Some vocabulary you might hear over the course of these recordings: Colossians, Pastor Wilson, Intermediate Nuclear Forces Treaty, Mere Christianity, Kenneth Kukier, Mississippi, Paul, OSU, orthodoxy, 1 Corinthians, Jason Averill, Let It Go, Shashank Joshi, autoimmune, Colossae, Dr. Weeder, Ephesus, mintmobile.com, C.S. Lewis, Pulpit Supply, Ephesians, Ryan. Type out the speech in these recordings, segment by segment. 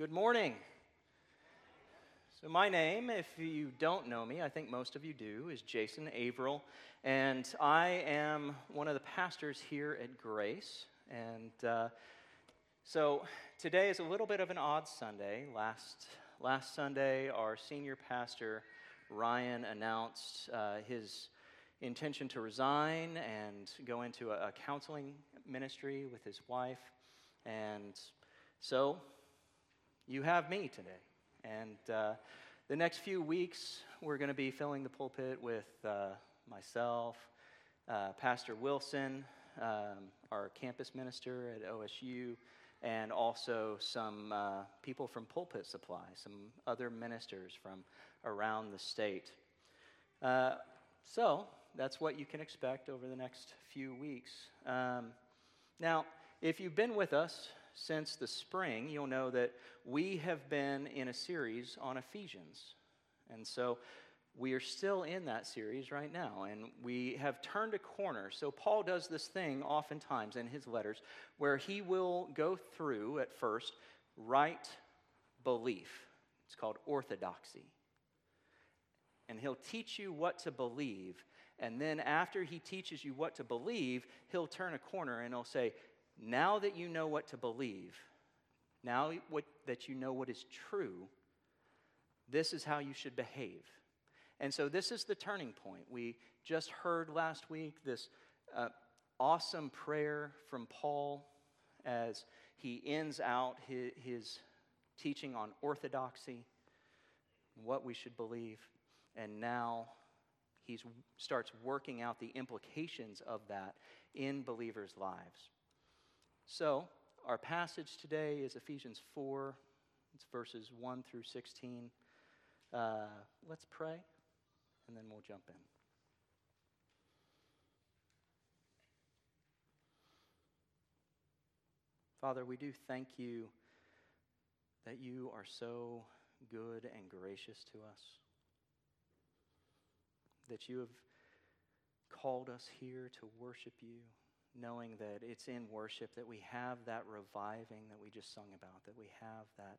Good morning. So my name, if you don't know me, I think most of you do, is Jason Averill, and I am one of the pastors here at Grace, and so today is a little bit of an odd Sunday. Last Sunday, our senior pastor, Ryan, announced his intention to resign and go into a counseling ministry with his wife, and so you have me today, and the next few weeks we're going to be filling the pulpit with myself, Pastor Wilson, our campus minister at OSU, and also some people from Pulpit Supply, some other ministers from around the state. So that's what you can expect over the next few weeks. Now, if you've been with us since the spring, you'll know that we have been in a series on Ephesians. And so we are still in that series right now, and we have turned a corner. So Paul does this thing oftentimes in his letters where he will go through, at first, right belief. It's called orthodoxy. And he'll teach you what to believe. And then after he teaches you what to believe, he'll turn a corner and he'll say, now that you know what to believe, that you know what is true, this is how you should behave. And so this is the turning point. We just heard last week this awesome prayer from Paul as he ends out his teaching on orthodoxy, what we should believe. And now he starts working out the implications of that in believers' lives. So our passage today is Ephesians 4. It's verses 1 through 16. Let's pray, and then we'll jump in. Father, we do thank you that you are so good and gracious to us, that you have called us here to worship you, knowing that it's in worship that we have that reviving that we just sung about, that we have that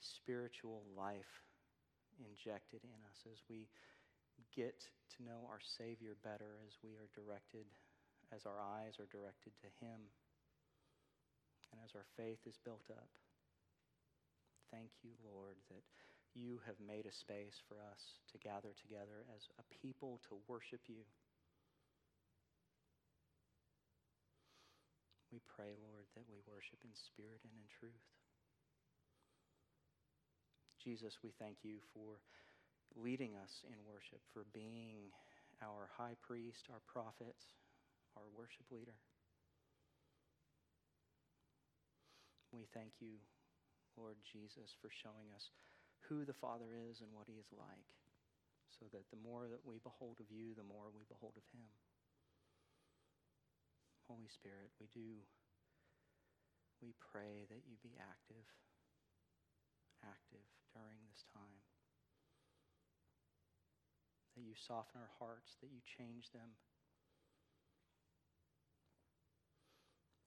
spiritual life injected in us as we get to know our Savior better, as our eyes are directed to Him, and as our faith is built up. Thank you, Lord, that you have made a space for us to gather together as a people to worship you. We pray, Lord, that we worship in spirit and in truth. Jesus, we thank you for leading us in worship, for being our high priest, our prophet, our worship leader. We thank you, Lord Jesus, for showing us who the Father is and what He is like, so that the more that we behold of you, the more we behold of Him. Holy Spirit, we pray that you be active during this time, that you soften our hearts, that you change them,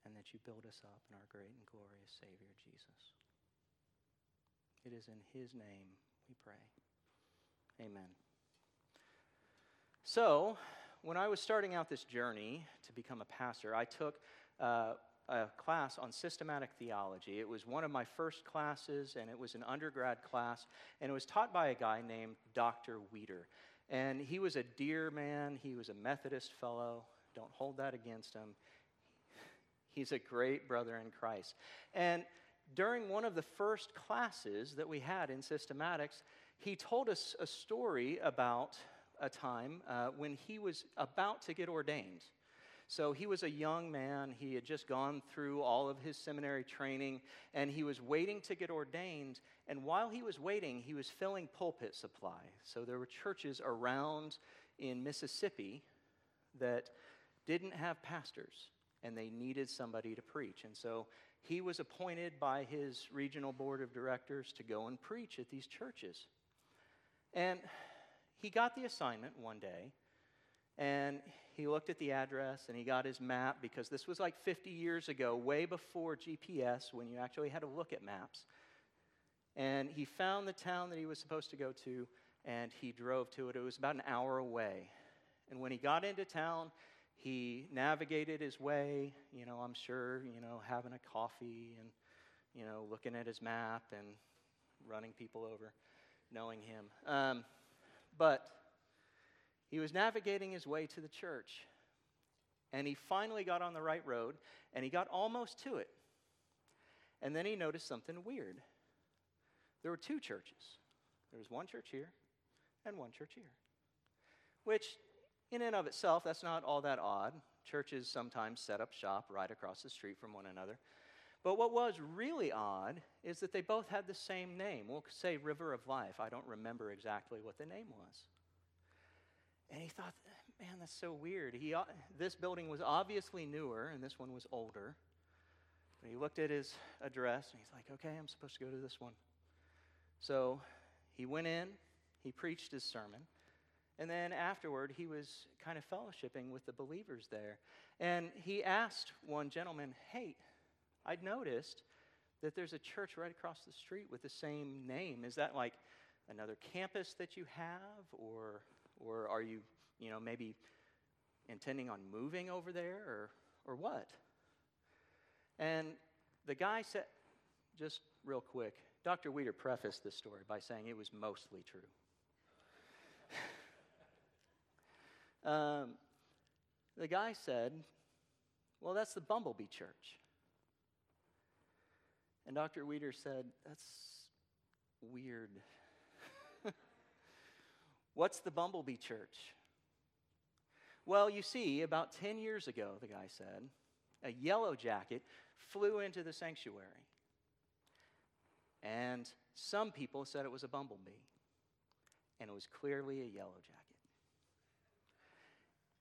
and that you build us up in our great and glorious Savior, Jesus. It is in His name we pray. Amen. So, when I was starting out this journey to become a pastor, I took a class on systematic theology. It was one of my first classes, and it was an undergrad class, and it was taught by a guy named Dr. Weeder. And he was a dear man. He was a Methodist fellow. Don't hold that against him. He's a great brother in Christ. And during one of the first classes that we had in systematics, he told us a story about a time when he was about to get ordained. So he was a young man. He had just gone through all of his seminary training, and he was waiting to get ordained. And while he was waiting, he was filling Pulpit Supply. So there were churches around in Mississippi that didn't have pastors, and they needed somebody to preach. And so he was appointed by his regional board of directors to go and preach at these churches. And he got the assignment one day, and he looked at the address, and he got his map, because this was like 50 years ago, way before GPS, when you actually had to look at maps. And he found the town that he was supposed to go to, and he drove to it. It was about an hour away. And when he got into town, he navigated his way, I'm sure, having a coffee and, looking at his map and running people over, knowing him. But he was navigating his way to the church, and he finally got on the right road, and he got almost to it. And then he noticed something weird. There were two churches. There was one church here and one church here, which in and of itself, that's not all that odd. Churches sometimes set up shop right across the street from one another. But what was really odd is that they both had the same name. We'll say River of Life. I don't remember exactly what the name was. And he thought, man, that's so weird. This building was obviously newer, and this one was older. But he looked at his address, and he's like, okay, I'm supposed to go to this one. So he went in, he preached his sermon, and then afterward, he was kind of fellowshipping with the believers there. And he asked one gentleman, hey, I'd noticed that there's a church right across the street with the same name. Is that like another campus that you have, or are you, maybe intending on moving over there, or what? And the guy said, just real quick, Dr. Weeder prefaced this story by saying it was mostly true. The guy said, well, that's the Bumblebee Church. And Dr. Weeder said, that's weird. What's the Bumblebee Church? Well, you see, about 10 years ago, the guy said, a yellow jacket flew into the sanctuary. And some people said it was a bumblebee. And it was clearly a yellow jacket.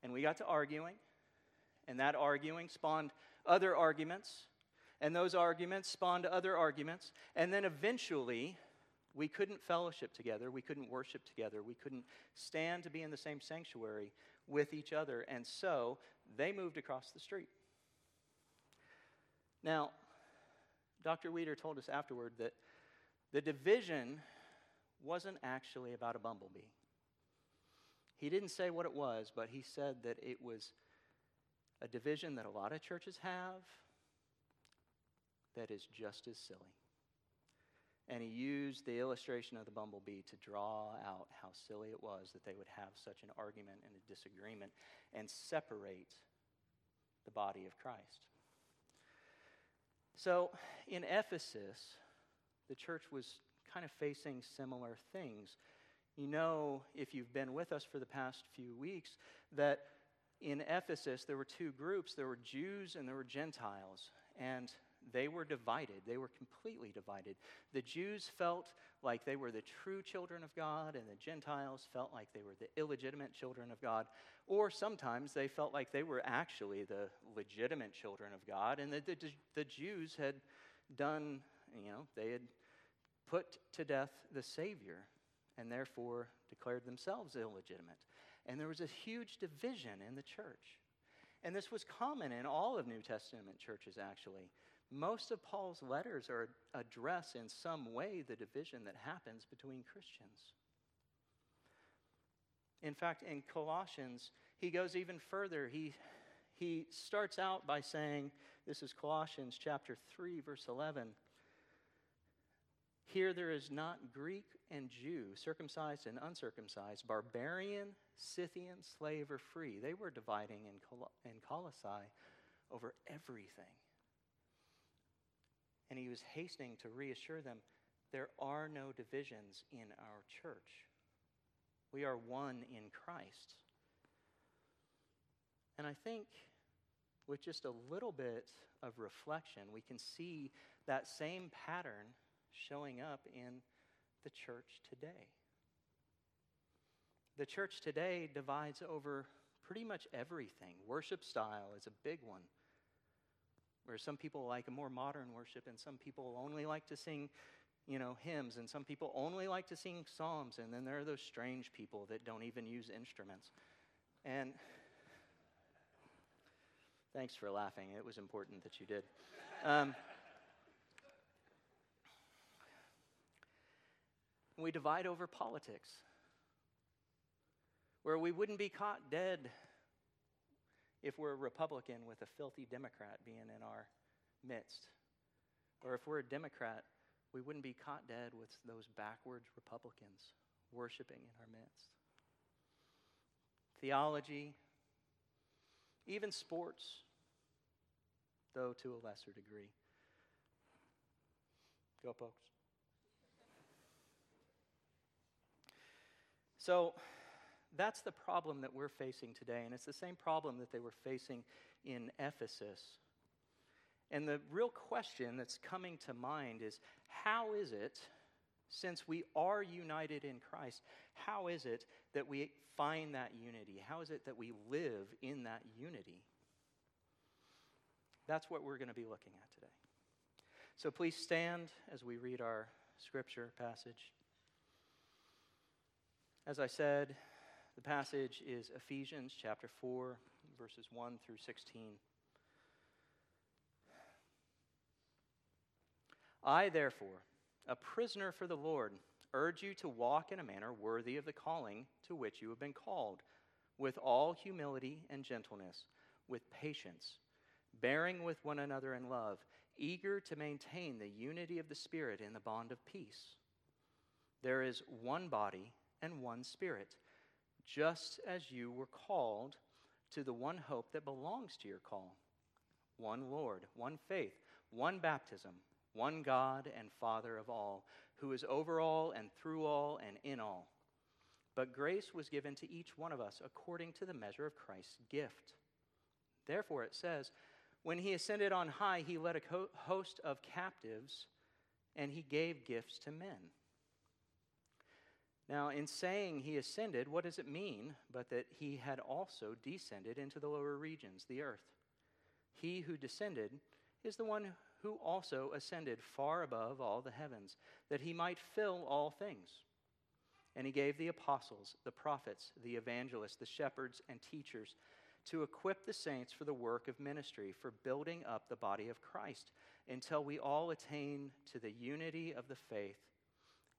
And we got to arguing. And that arguing spawned other arguments. And those arguments spawned other arguments. And then eventually, we couldn't fellowship together. We couldn't worship together. We couldn't stand to be in the same sanctuary with each other. And so, they moved across the street. Now, Dr. Weeder told us afterward that the division wasn't actually about a bumblebee. He didn't say what it was, but he said that it was a division that a lot of churches have that is just as silly. And he used the illustration of the bumblebee to draw out how silly it was that they would have such an argument and a disagreement and separate the body of Christ. So, in Ephesus, the church was kind of facing similar things. If you've been with us for the past few weeks, that in Ephesus, there were two groups. There were Jews and there were Gentiles, and they were divided. They were completely divided. The Jews felt like they were the true children of God, and the Gentiles felt like they were the illegitimate children of God, or sometimes they felt like they were actually the legitimate children of God, and that the Jews had done, they had put to death the Savior, and therefore declared themselves illegitimate. And there was a huge division in the church. And this was common in all of New Testament churches, actually. Most of Paul's letters address in some way the division that happens between Christians. In fact, in Colossians, he goes even further. He starts out by saying, this is Colossians chapter 3, verse 11, here there is not Greek and Jew, circumcised and uncircumcised, barbarian, Scythian, slave, or free. They were dividing in Colossae over everything. And he was hastening to reassure them, there are no divisions in our church. We are one in Christ. And I think with just a little bit of reflection, we can see that same pattern showing up in the church today. The church today divides over pretty much everything. Worship style is a big one, where some people like a more modern worship, and some people only like to sing, hymns, and some people only like to sing psalms, and then there are those strange people that don't even use instruments. And thanks for laughing. It was important that you did. and we divide over politics, where we wouldn't be caught dead if we're a Republican with a filthy Democrat being in our midst. Or if we're a Democrat, we wouldn't be caught dead with those backwards Republicans worshiping in our midst. Theology, even sports, though to a lesser degree. Go, folks. So that's the problem that we're facing today, and it's the same problem that they were facing in Ephesus. And the real question that's coming to mind is, how is it, since we are united in Christ, how is it that we find that unity? How is it that we live in that unity? That's what we're going to be looking at today. So please stand as we read our scripture passage. As I said, the passage is Ephesians chapter 4, verses 1 through 16. I, therefore, a prisoner for the Lord, urge you to walk in a manner worthy of the calling to which you have been called, with all humility and gentleness, with patience, bearing with one another in love, eager to maintain the unity of the Spirit in the bond of peace. There is one body and one Spirit, just as you were called to the one hope that belongs to your call. One Lord, one faith, one baptism, one God and Father of all, who is over all and through all and in all. But grace was given to each one of us according to the measure of Christ's gift. Therefore, it says, when he ascended on high, he led a host of captives, and he gave gifts to men. Now, in saying he ascended, what does it mean but that he had also descended into the lower regions, the earth? He who descended is the one who also ascended far above all the heavens, that he might fill all things. And he gave the apostles, the prophets, the evangelists, the shepherds, and teachers to equip the saints for the work of ministry, for building up the body of Christ, until we all attain to the unity of the faith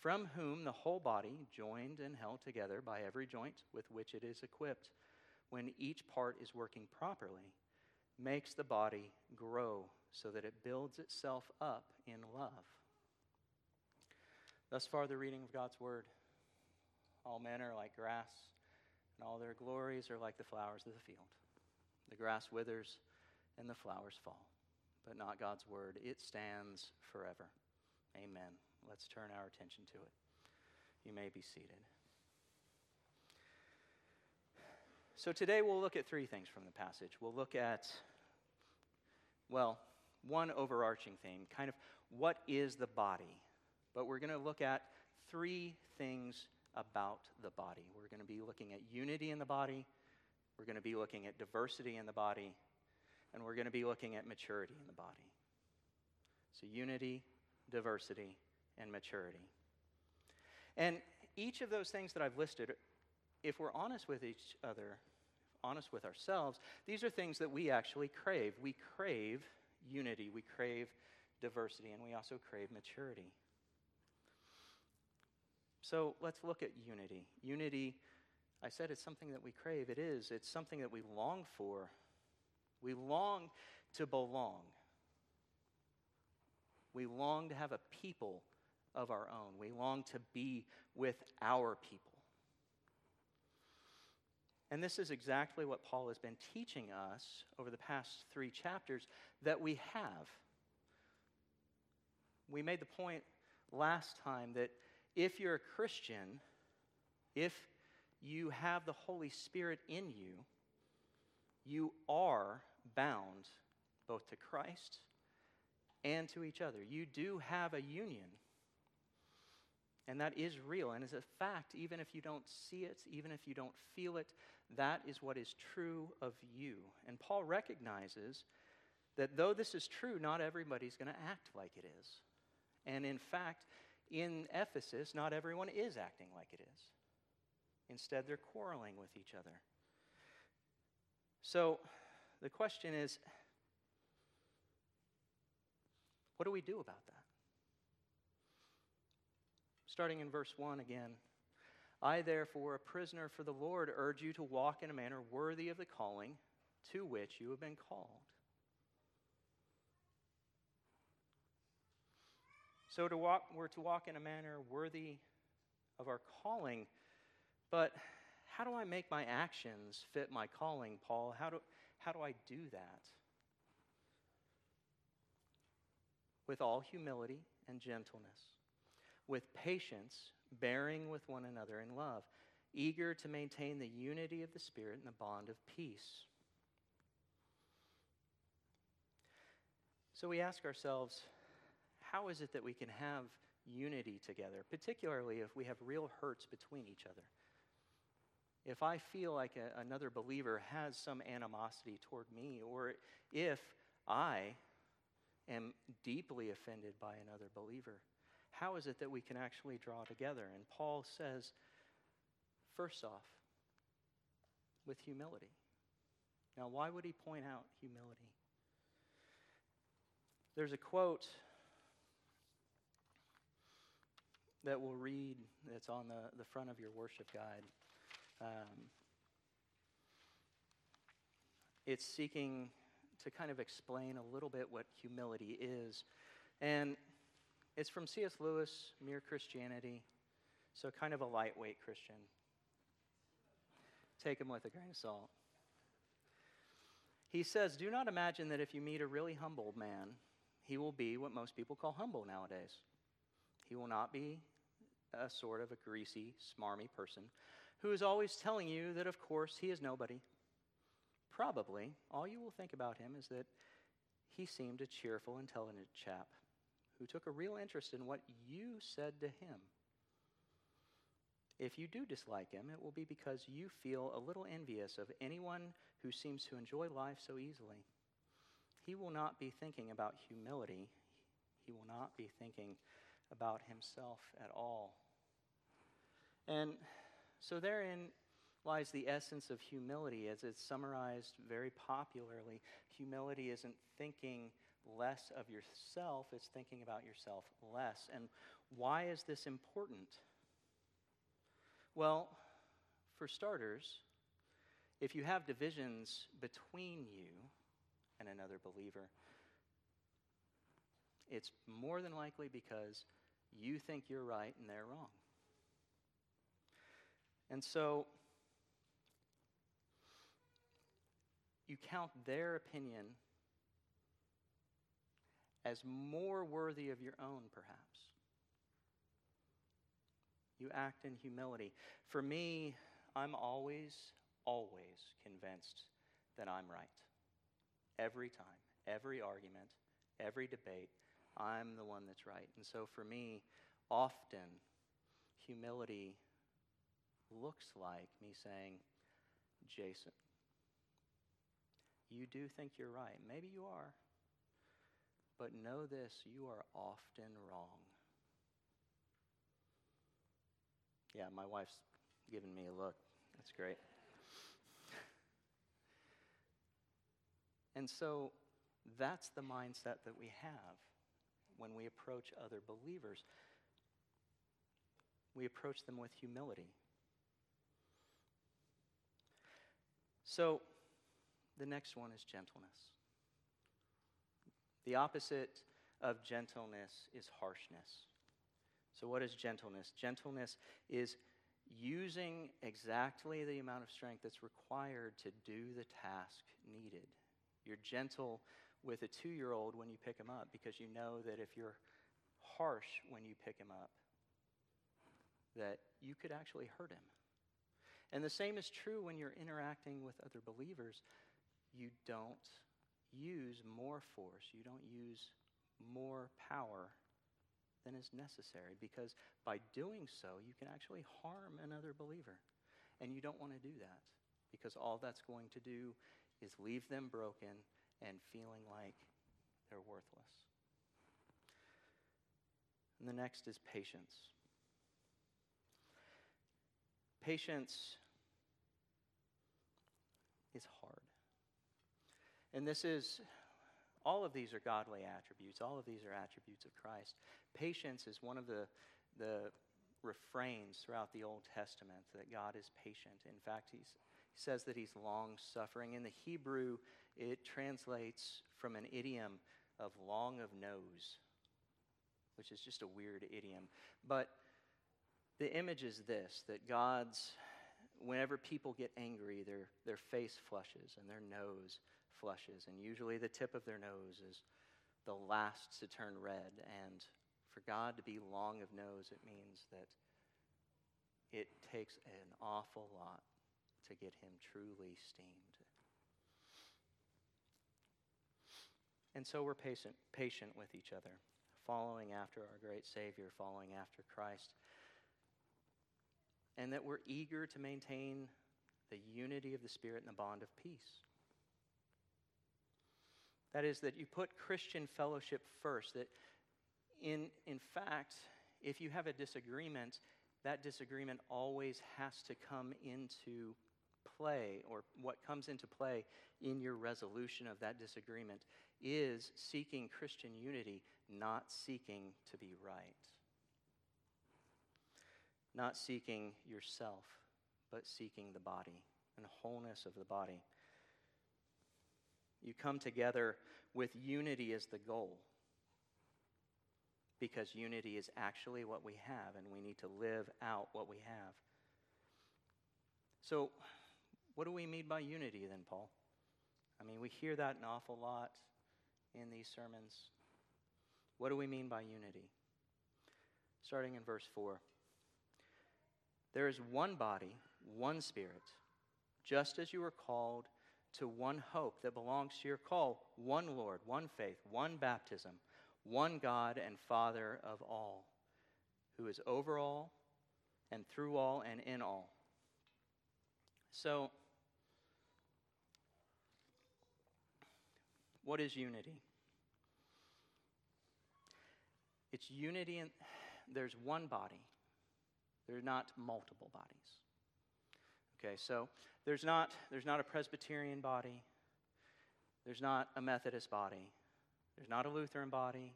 from whom the whole body, joined and held together by every joint with which it is equipped, when each part is working properly, makes the body grow so that it builds itself up in love. Thus far, the reading of God's word. All men are like grass, and all their glories are like the flowers of the field. The grass withers, and the flowers fall, but not God's word. It stands forever. Amen. Let's turn our attention to it. You may be seated. So today we'll look at three things from the passage. We'll look at, one overarching theme, kind of what is the body. But we're going to look at three things about the body. We're going to be looking at unity in the body, we're going to be looking at diversity in the body, and we're going to be looking at maturity in the body. So unity, diversity, and maturity. And each of those things that I've listed, if we're honest with each other, honest with ourselves, these are things that we actually crave. We crave unity, we crave diversity, and we also crave maturity. So let's look at unity. Unity, I said, it's something that we crave. It is. It's something that we long for. We long to belong. We long to have a people of our own. We long to be with our people. And this is exactly what Paul has been teaching us over the past three chapters that we have. We made the point last time that if you're a Christian, if you have the Holy Spirit in you, you are bound both to Christ and to each other. You do have a union. And that is real and is a fact, even if you don't see it, even if you don't feel it, that is what is true of you. And Paul recognizes that though this is true, not everybody's going to act like it is. And in fact, in Ephesus, not everyone is acting like it is. Instead, they're quarreling with each other. So the question is, what do we do about that? Starting in verse 1 again, I therefore, a prisoner for the Lord, urge you to walk in a manner worthy of the calling to which you have been called. So we're to walk in a manner worthy of our calling, but how do I make my actions fit my calling, Paul? How do I do that? With all humility and gentleness, with patience, bearing with one another in love, eager to maintain the unity of the Spirit and the bond of peace. So we ask ourselves, how is it that we can have unity together, particularly if we have real hurts between each other? If I feel like another believer has some animosity toward me, or if I am deeply offended by another believer, how is it that we can actually draw together? And Paul says, first off, with humility. Now, why would he point out humility? There's a quote that we'll read that's on the front of your worship guide. It's seeking to kind of explain a little bit what humility is. And it's from C.S. Lewis, Mere Christianity, so kind of a lightweight Christian. Take him with a grain of salt. He says, do not imagine that if you meet a really humble man, he will be what most people call humble nowadays. He will not be a sort of a greasy, smarmy person who is always telling you that, of course, he is nobody. Probably, all you will think about him is that he seemed a cheerful, intelligent chap who took a real interest in what you said to him. If you do dislike him, it will be because you feel a little envious of anyone who seems to enjoy life so easily. He will not be thinking about humility. He will not be thinking about himself at all. And so therein lies the essence of humility, as it's summarized very popularly. Humility isn't thinking less of yourself, it's thinking about yourself less. And why is this important? Well, for starters, if you have divisions between you and another believer, it's more than likely because you think you're right and they're wrong. And so you count their opinion as more worthy of your own, perhaps. You act in humility. For me, I'm always, always convinced that I'm right. Every time, every argument, every debate, I'm the one that's right. And so for me, often, humility looks like me saying, Jason, you do think you're right. Maybe you are. But know this, you are often wrong. Yeah, my wife's giving me a look. That's great. And so that's the mindset that we have when we approach other believers. We approach them with humility. So the next one is gentleness. The opposite of gentleness is harshness. So what is gentleness? Gentleness is using exactly the amount of strength that's required to do the task needed. You're gentle with a 2-year-old when you pick him up because you know that if you're harsh when you pick him up, that you could actually hurt him. And the same is true when you're interacting with other believers. You don't use more force, you don't use more power than is necessary, because by doing so, you can actually harm another believer. And you don't want to do that, because all that's going to do is leave them broken and feeling like they're worthless. And the next is patience. Patience is hard. And this is, all of these are godly attributes. All of these are attributes of Christ. Patience is one of the refrains throughout the Old Testament, that God is patient. In fact, he says that he's long-suffering. In the Hebrew, it translates from an idiom of long of nose, which is just a weird idiom. But the image is this, that God's, whenever people get angry, their face flushes and their nose flushes. And usually the tip of their nose is the last to turn red. And for God to be long of nose, it means that it takes an awful lot to get him truly steamed. And so we're patient with each other, following after our great Savior, following after Christ. And that we're eager to maintain the unity of the Spirit and the bond of peace. That is, that you put Christian fellowship first, that in fact, if you have a disagreement, that disagreement always has to come into play, or what comes into play in your resolution of that disagreement is seeking Christian unity, not seeking to be right. Not seeking yourself, but seeking the body and wholeness of the body. You come together with unity as the goal, because unity is actually what we have, and we need to live out what we have. So, what do we mean by unity then, Paul? I mean, we hear that an awful lot in these sermons. What do we mean by unity? Starting in verse 4. There is one body, one Spirit, just as you were called to one hope that belongs to your call, one Lord, one faith, one baptism, one God and Father of all, who is over all and through all and in all. So, what is unity? It's unity, and there's one body. They're not multiple bodies. Okay, so there's not a Presbyterian body. There's not a Methodist body. There's not a Lutheran body.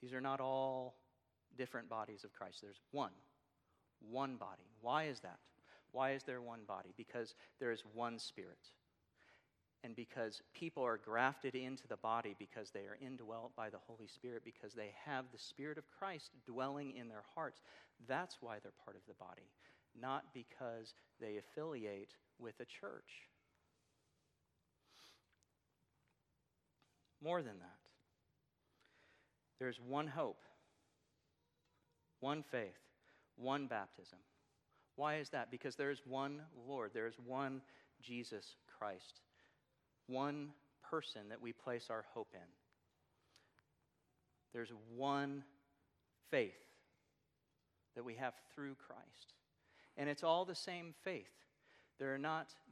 These are not all different bodies of Christ. There's one body. Why is that? Why is there one body? Because there is one Spirit. And because people are grafted into the body, because they are indwelt by the Holy Spirit, because they have the Spirit of Christ dwelling in their hearts. That's why they're part of the body, not because they affiliate with a church. More than that, there's one hope, one faith, one baptism. Why is that? Because there is one Lord, there is one Jesus Christ. One person that we place our hope in. There's one faith that we have through Christ. And it's all the same faith. There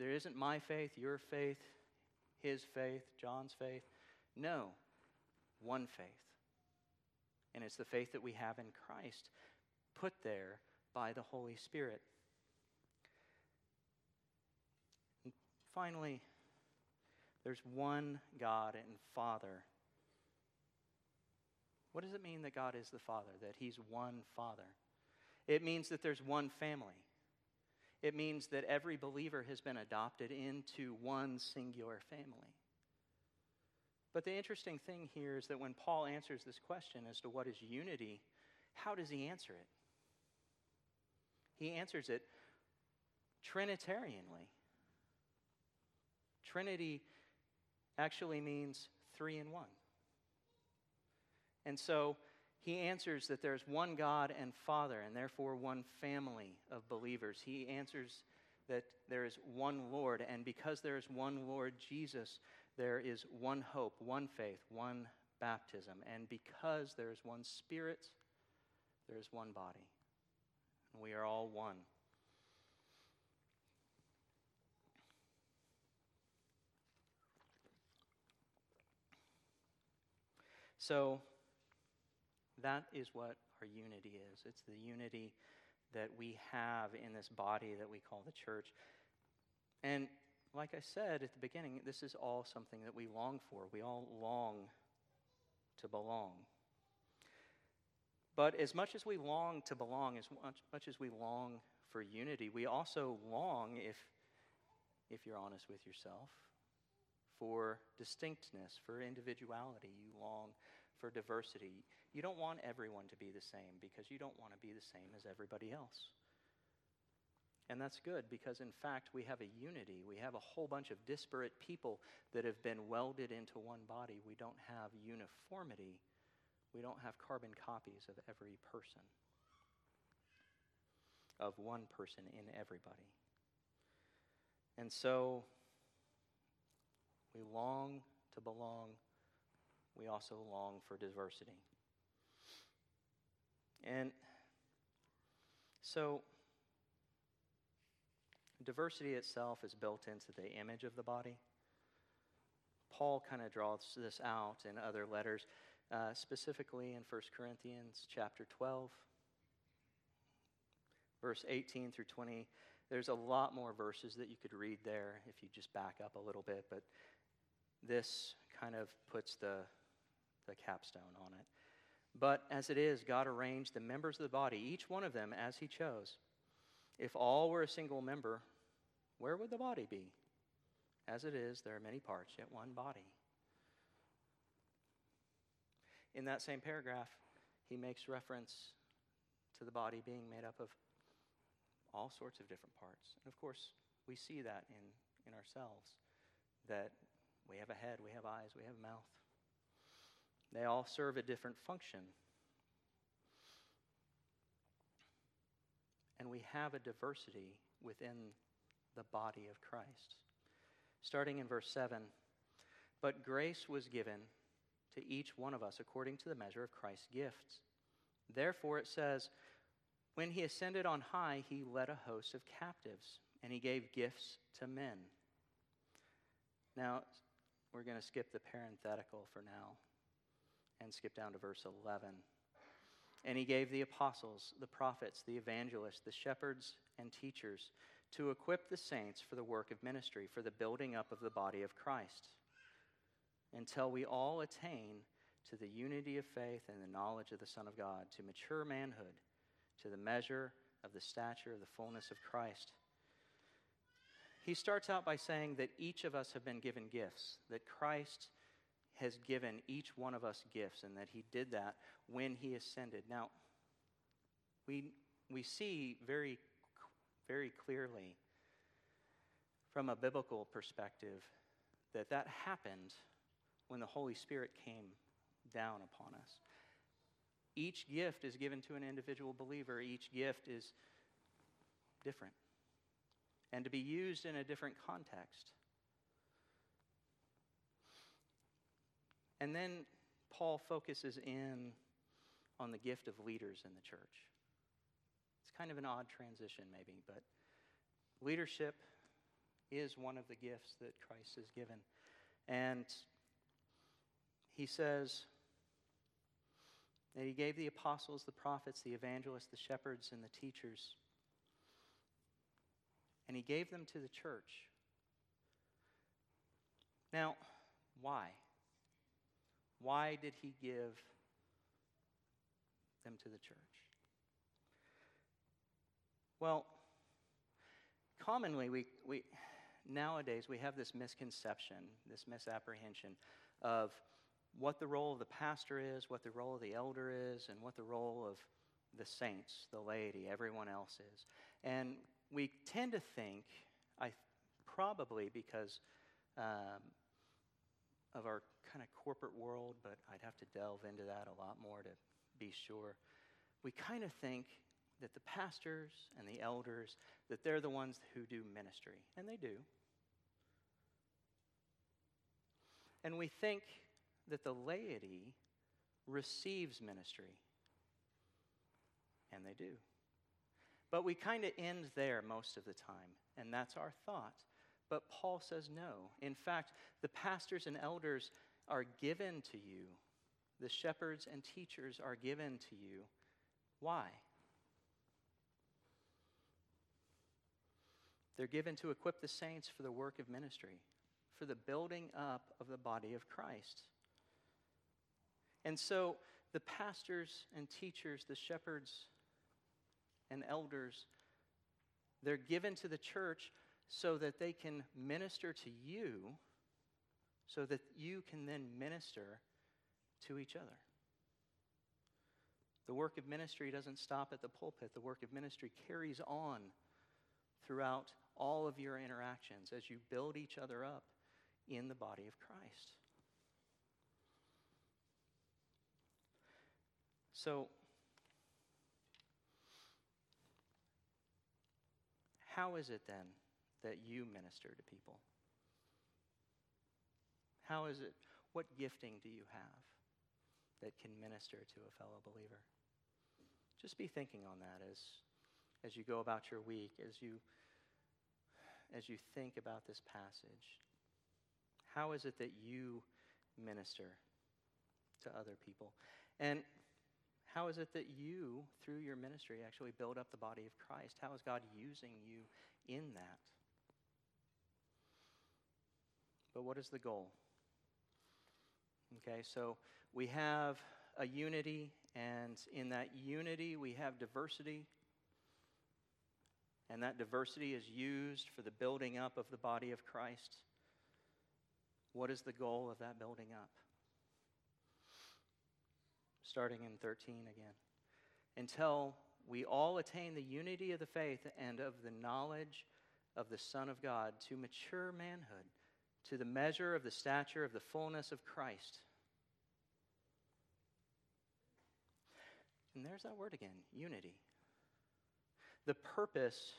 isn't my faith, your faith, his faith, John's faith. No, one faith. And it's the faith that we have in Christ, put there by the Holy Spirit. And finally, there's one God and Father. What does it mean that God is the Father, that he's one Father? It means that there's one family. It means that every believer has been adopted into one singular family. But the interesting thing here is that when Paul answers this question as to what is unity, how does he answer it? He answers it Trinitarianly. Trinity actually means three in one. And so he answers that there's one God and Father, and therefore one family of believers. He answers that there is one Lord, and because there is one Lord Jesus, there is one hope, one faith, one baptism. And because there is one Spirit, there is one body. And we are all one. So that is what our unity is. It's the unity that we have in this body that we call the church. And like I said at the beginning, this is all something that we long for. We all long to belong. But as much as we long to belong, as much as we long for unity, we also long, if you're honest with yourself, for distinctness, for individuality. You long for diversity. You don't want everyone to be the same because you don't want to be the same as everybody else. And that's good because, in fact, we have a unity. We have a whole bunch of disparate people that have been welded into one body. We don't have uniformity. We don't have carbon copies of every person, of one person in everybody. And so we long to belong. We also long for diversity. And so diversity itself is built into the image of the body. Paul kind of draws this out in other letters, specifically in 1 Corinthians chapter 12, verse 18 through 20. There's a lot more verses that you could read there if you just back up a little bit, but this kind of puts the capstone on it. But as it is, God arranged the members of the body, each one of them as he chose. If all were a single member, where would the body be? As it is, there are many parts, yet one body. In that same paragraph, he makes reference to the body being made up of all sorts of different parts. And of course, we see that in ourselves, that we have a head, we have eyes, we have a mouth. They all serve a different function. And we have a diversity within the body of Christ. Starting in verse 7, but grace was given to each one of us according to the measure of Christ's gifts. Therefore, it says, when he ascended on high, he led a host of captives, and he gave gifts to men. Now, we're going to skip the parenthetical for now and skip down to verse 11. And he gave the apostles, the prophets, the evangelists, the shepherds, and teachers to equip the saints for the work of ministry, for the building up of the body of Christ, until we all attain to the unity of faith and the knowledge of the Son of God, to mature manhood, to the measure of the stature of the fullness of Christ. He starts out by saying that each of us have been given gifts, that Christ has given each one of us gifts, and that he did that when he ascended. Now, we see very, very clearly from a biblical perspective that that happened when the Holy Spirit came down upon us. Each gift is given to an individual believer. Each gift is different and to be used in a different context. And then Paul focuses in on the gift of leaders in the church. It's kind of an odd transition maybe, but leadership is one of the gifts that Christ has given. And he says that he gave the apostles, the prophets, the evangelists, the shepherds, and the teachers, and he gave them to the church. Now, why? Why did he give them to the church? Well, commonly we nowadays we have this misconception, this misapprehension of what the role of the pastor is, what the role of the elder is, and what the role of the saints, the laity, everyone else is. And we tend to think, probably because of our kind of corporate world, but I'd have to delve into that a lot more to be sure. We kind of think that the pastors and the elders, that they're the ones who do ministry, and they do. And we think that the laity receives ministry. And they do. But we kind of end there most of the time, and that's our thought. But Paul says no. In fact, the pastors and elders are given to you. The shepherds and teachers are given to you. Why? They're given to equip the saints for the work of ministry, for the building up of the body of Christ. And so the pastors and teachers, the shepherds and elders, they're given to the church so that they can minister to you, so that you can then minister to each other. The work of ministry doesn't stop at the pulpit. The work of ministry carries on throughout all of your interactions as you build each other up in the body of Christ. So, how is it then that you minister to people? How is it? What gifting do you have that can minister to a fellow believer? Just be thinking on that as you go about your week, as you think about this passage. How is it that you minister to other people? And how is it that you, through your ministry, actually build up the body of Christ? How is God using you in that? But what is the goal? Okay, so we have a unity, and in that unity we have diversity. And that diversity is used for the building up of the body of Christ. What is the goal of that building up? Starting in 13 again. Until we all attain the unity of the faith and of the knowledge of the Son of God to mature manhood, to the measure of the stature of the fullness of Christ. And there's that word again, unity. The purpose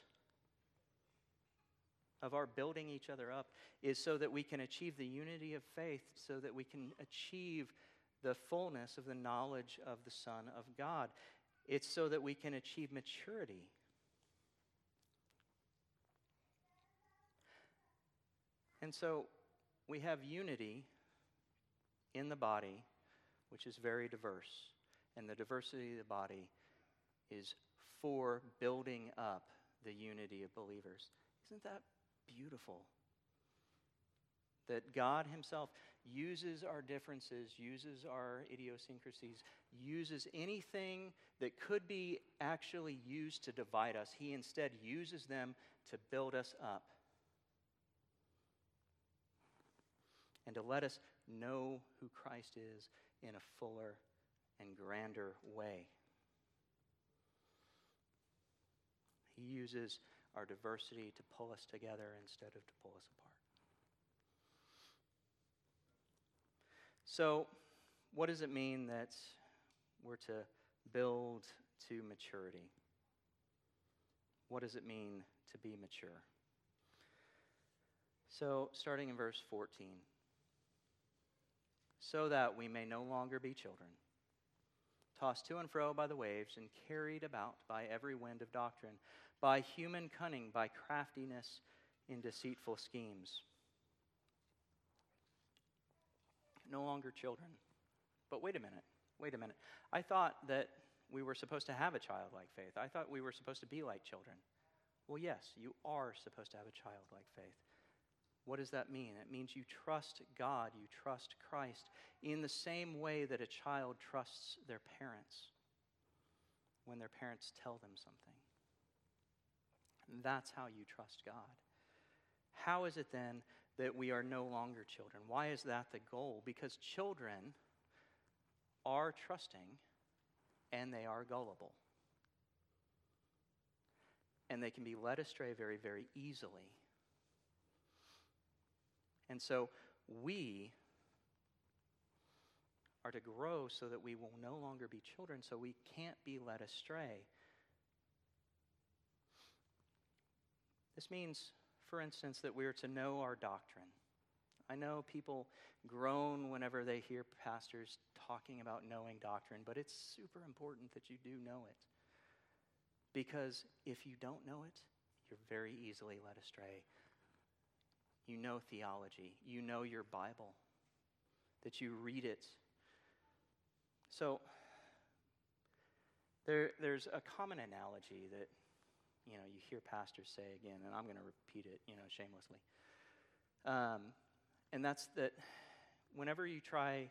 of our building each other up is so that we can achieve the unity of faith, so that we can achieve the fullness of the knowledge of the Son of God. It's so that we can achieve maturity. And so we have unity in the body, which is very diverse. And the diversity of the body is for building up the unity of believers. Isn't that beautiful? That God himself uses our differences, uses our idiosyncrasies, uses anything that could be actually used to divide us. He instead uses them to build us up and to let us know who Christ is in a fuller and grander way. He uses our diversity to pull us together instead of to pull us apart. So, what does it mean that we're to build to maturity? What does it mean to be mature? So, starting in verse 14. So that we may no longer be children, tossed to and fro by the waves and carried about by every wind of doctrine, by human cunning, by craftiness in deceitful schemes. No longer children. But wait a minute. I thought that we were supposed to have a childlike faith. I thought we were supposed to be like children. Well, yes, you are supposed to have a childlike faith. What does that mean? It means you trust God, you trust Christ in the same way that a child trusts their parents when their parents tell them something. And that's how you trust God. How is it then that we are no longer children? Why is that the goal? Because children are trusting and they are gullible. And they can be led astray very, very easily. And so we are to grow so that we will no longer be children, so we can't be led astray. This means, for instance, that we are to know our doctrine. I know people groan whenever they hear pastors talking about knowing doctrine, but it's super important that you do know it. Because if you don't know it, you're very easily led astray. You know theology. You know your Bible, that you read it. So there's a common analogy that, you know, you hear pastors say again, and I'm going to repeat it, you know, shamelessly. And that's that whenever you try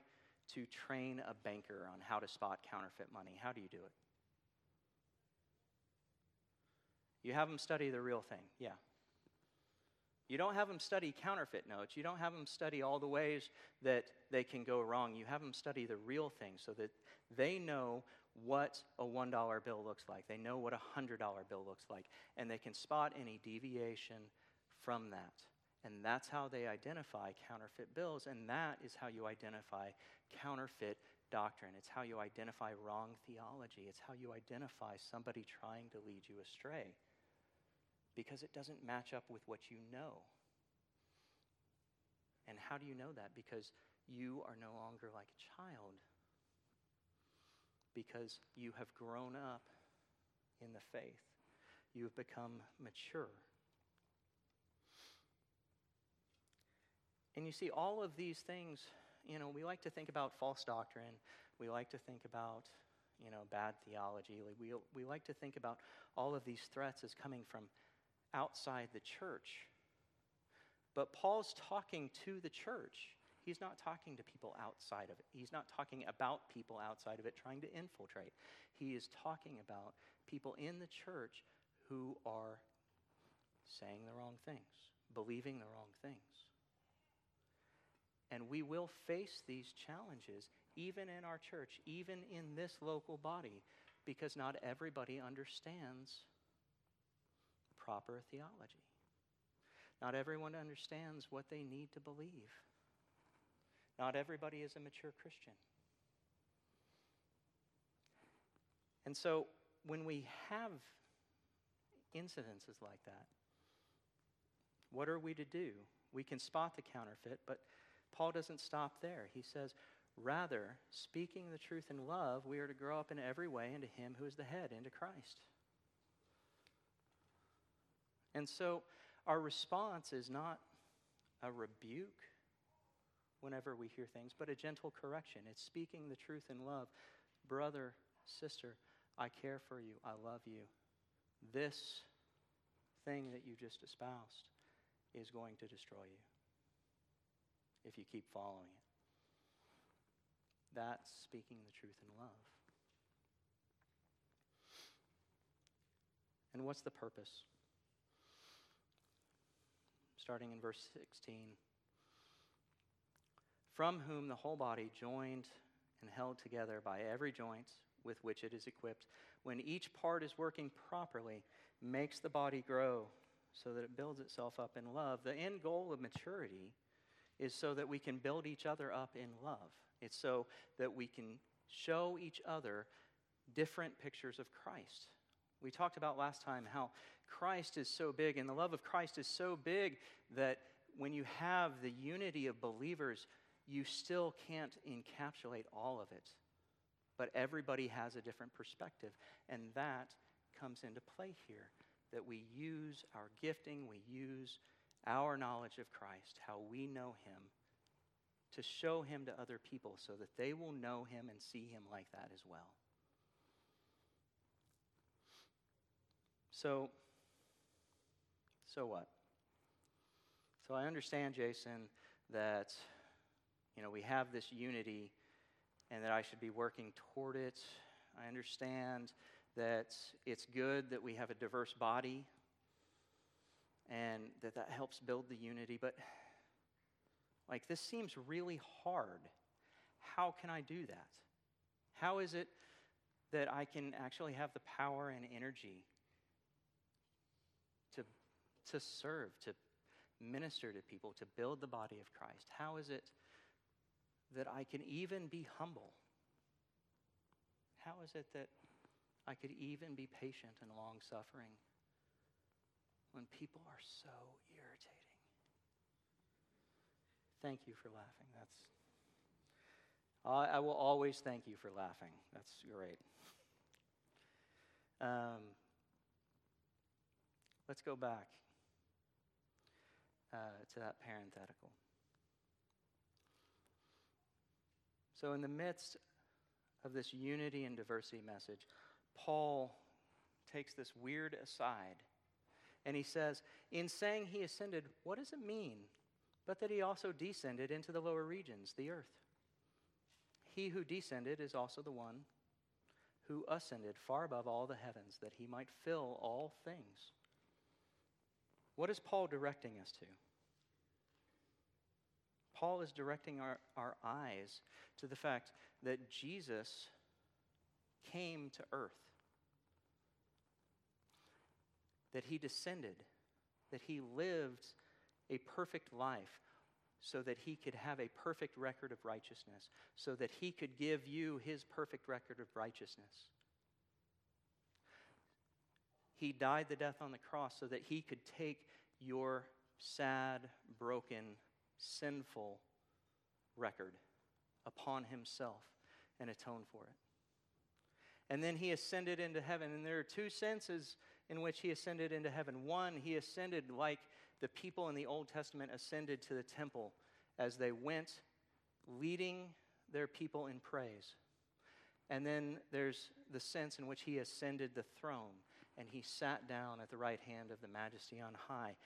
to train a banker on how to spot counterfeit money, how do you do it? You have them study the real thing, yeah. You don't have them study counterfeit notes. You don't have them study all the ways that they can go wrong. You have them study the real thing so that they know what a $1 bill looks like. They know what a $100 bill looks like, and they can spot any deviation from that. And that's how they identify counterfeit bills, and that is how you identify counterfeit doctrine. It's how you identify wrong theology. It's how you identify somebody trying to lead you astray, because it doesn't match up with what you know. And how do you know that? Because you are no longer like a child, because you have grown up in the faith. You have become mature. And you see, all of these things, you know, we like to think about false doctrine. We like to think about, you know, bad theology. We like to think about all of these threats as coming from outside the church. But Paul's talking to the church. He's not talking to people outside of it. He's not talking about people outside of it trying to infiltrate. He is talking about people in the church who are saying the wrong things, believing the wrong things. And we will face these challenges even in our church, even in this local body, because not everybody understands proper theology. Not everyone understands what they need to believe. Not everybody is a mature Christian. And so when we have incidences like that, what are we to do? We can spot the counterfeit, but Paul doesn't stop there. He says, rather, speaking the truth in love, we are to grow up in every way into him who is the head, into Christ. And so our response is not a rebuke whenever we hear things, but a gentle correction. It's speaking the truth in love. Brother, sister, I care for you. I love you. This thing that you just espoused is going to destroy you if you keep following it. That's speaking the truth in love. And what's the purpose? Starting in verse 16. From whom the whole body, joined and held together by every joint with which it is equipped, when each part is working properly, makes the body grow so that it builds itself up in love. The end goal of maturity is so that we can build each other up in love. It's so that we can show each other different pictures of Christ. We talked about last time how Christ is so big, and the love of Christ is so big that when you have the unity of believers, you still can't encapsulate all of it. But everybody has a different perspective, and that comes into play here, that we use our gifting, we use our knowledge of Christ, how we know him, to show him to other people so that they will know him and see him like that as well. So what? So I understand, Jason, that, you know, we have this unity and that I should be working toward it. I understand that it's good that we have a diverse body, and that helps build the unity, but like this seems really hard. How can I do that? How is it that I can actually have the power and energy to serve, to minister to people, to build the body of Christ? How is it that I can even be humble? How is it that I could even be patient and long-suffering when people are so irritating? Thank you for laughing. That's I will always thank you for laughing. That's great. Let's go back to that parenthetical. So in the midst of this unity and diversity message, Paul takes this weird aside, and he says, in saying he ascended, what does it mean but that he also descended into the lower regions, the earth? He who descended is also the one who ascended far above all the heavens, that he might fill all things. What is Paul directing us to? Paul is directing our eyes to the fact that Jesus came to earth, that he descended, that he lived a perfect life so that he could have a perfect record of righteousness, so that he could give you his perfect record of righteousness. He died the death on the cross so that he could take your sad, broken, sinful record upon himself and atone for it. And then he ascended into heaven. And there are two senses in which he ascended into heaven. One, he ascended like the people in the Old Testament ascended to the temple as they went, leading their people in praise. And then there's the sense in which he ascended the throne, and he sat down at the right hand of the Majesty on high.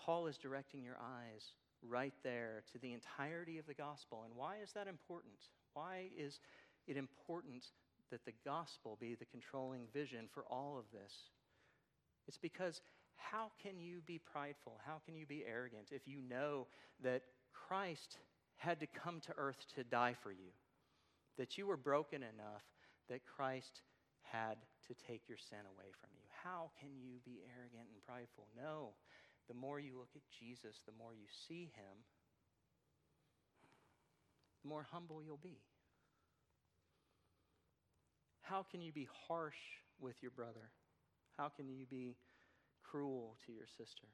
Paul is directing your eyes right there to the entirety of the gospel. And why is that important? Why is it important that the gospel be the controlling vision for all of this? It's because how can you be prideful? How can you be arrogant if you know that Christ had to come to earth to die for you? That you were broken enough that Christ had to take your sin away from you. How can you be arrogant and prideful? No. The more you look at Jesus, the more you see him, the more humble you'll be. How can you be harsh with your brother? How can you be cruel to your sister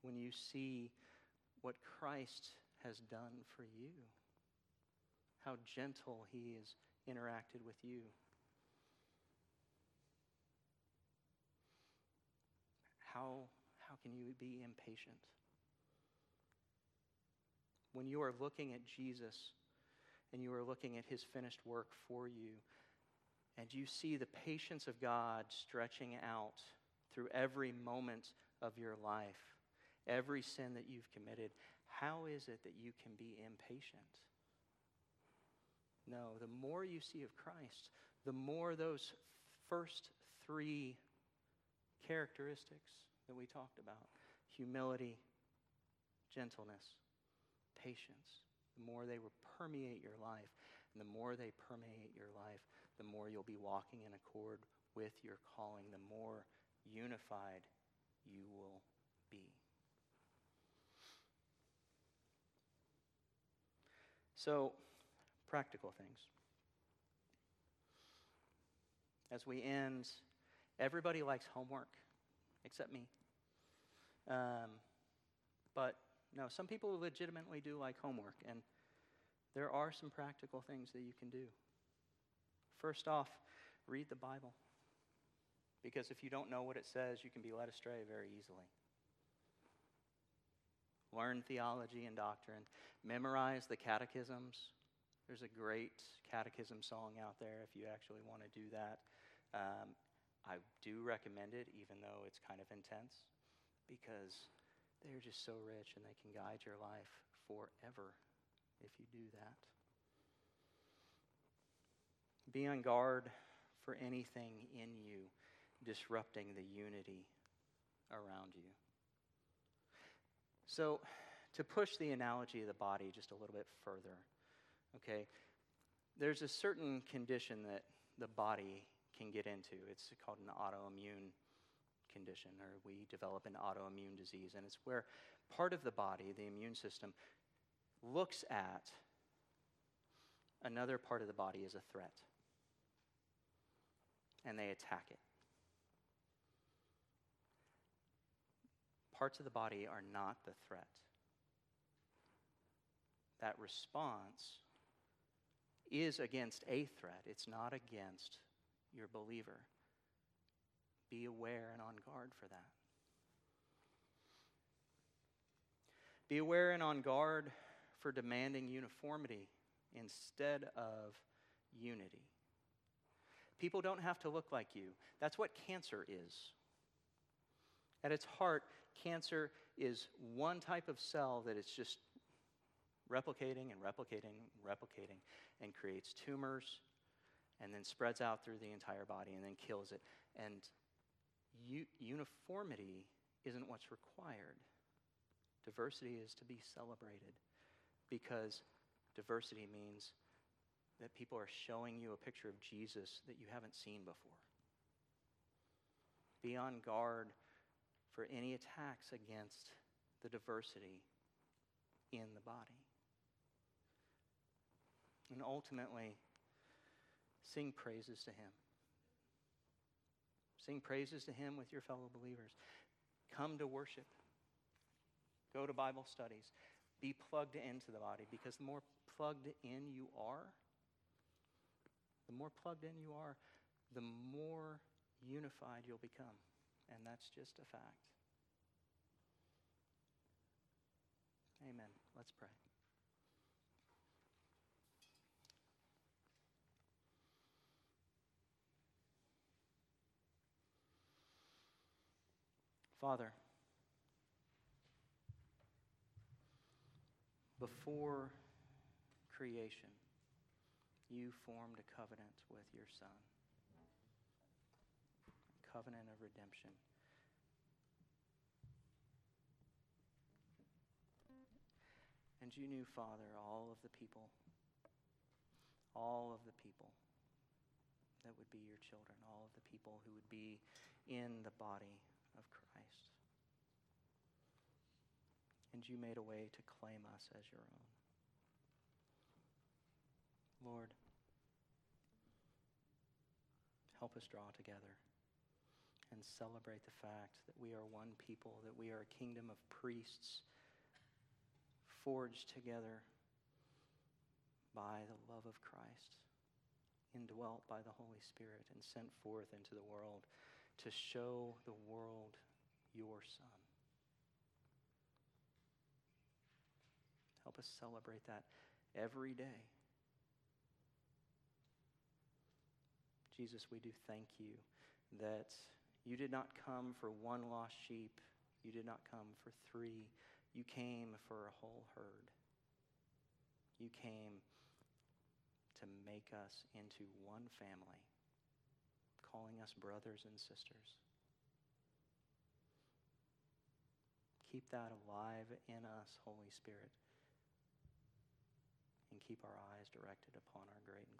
when you see what Christ has done for you? How gentle he has interacted with you. How can you be impatient? When you are looking at Jesus and you are looking at his finished work for you, and you see the patience of God stretching out through every moment of your life, every sin that you've committed, how is it that you can be impatient? No, the more you see of Christ, the more those first three characteristics that we talked about, humility, gentleness, patience, the more they will permeate your life. And the more they permeate your life, the more you'll be walking in accord with your calling, the more unified you will be. So, practical things. As we end, everybody likes homework, except me. But no, some people legitimately do like homework, and there are some practical things that you can do. First off, read the Bible. Because if you don't know what it says, you can be led astray very easily. Learn theology and doctrine. Memorize the catechisms. There's a great catechism song out there if you actually want to do that. I do recommend it, even though it's kind of intense, because they're just so rich and they can guide your life forever if you do that. Be on guard for anything in you disrupting the unity around you. So, to push the analogy of the body just a little bit further, okay, there's a certain condition that the body can get into. It's called an autoimmune condition, or we develop an autoimmune disease, and it's where part of the body, the immune system, looks at another part of the body as a threat, and they attack it. Parts of the body are not the threat. that response is against a threat. It's not against your believer. Be aware and on guard for that. Be aware and on guard for demanding uniformity instead of unity. People don't have to look like you. That's what cancer is. At its heart, cancer is one type of cell that it's just replicating and replicating and replicating and creates tumors and then spreads out through the entire body and then kills it. And uniformity isn't what's required. Diversity is to be celebrated because diversity means that people are showing you a picture of Jesus that you haven't seen before. Be on guard for any attacks against the diversity in the body. And ultimately, sing praises to him. Sing praises to him with your fellow believers. Come to worship. Go to Bible studies. Be plugged into the body, because the more plugged in you are, the more unified you'll become. And that's just a fact. Amen. Let's pray. Father, before creation, you formed a covenant with your Son, a covenant of redemption. And you knew, Father, all of the people that would be your children, all of the people who would be in the body of Christ. And you made a way to claim us as your own. Lord, help us draw together and celebrate the fact that we are one people, that we are a kingdom of priests, forged together by the love of Christ, indwelt by the Holy Spirit, and sent forth into the world to show the world your Son. Help us celebrate that every day. Jesus, we do thank you that you did not come for one lost sheep. You did not come for three. You came for a whole herd. You came to make us into one family, calling us brothers and sisters. Keep that alive in us, Holy Spirit, and keep our eyes directed upon our great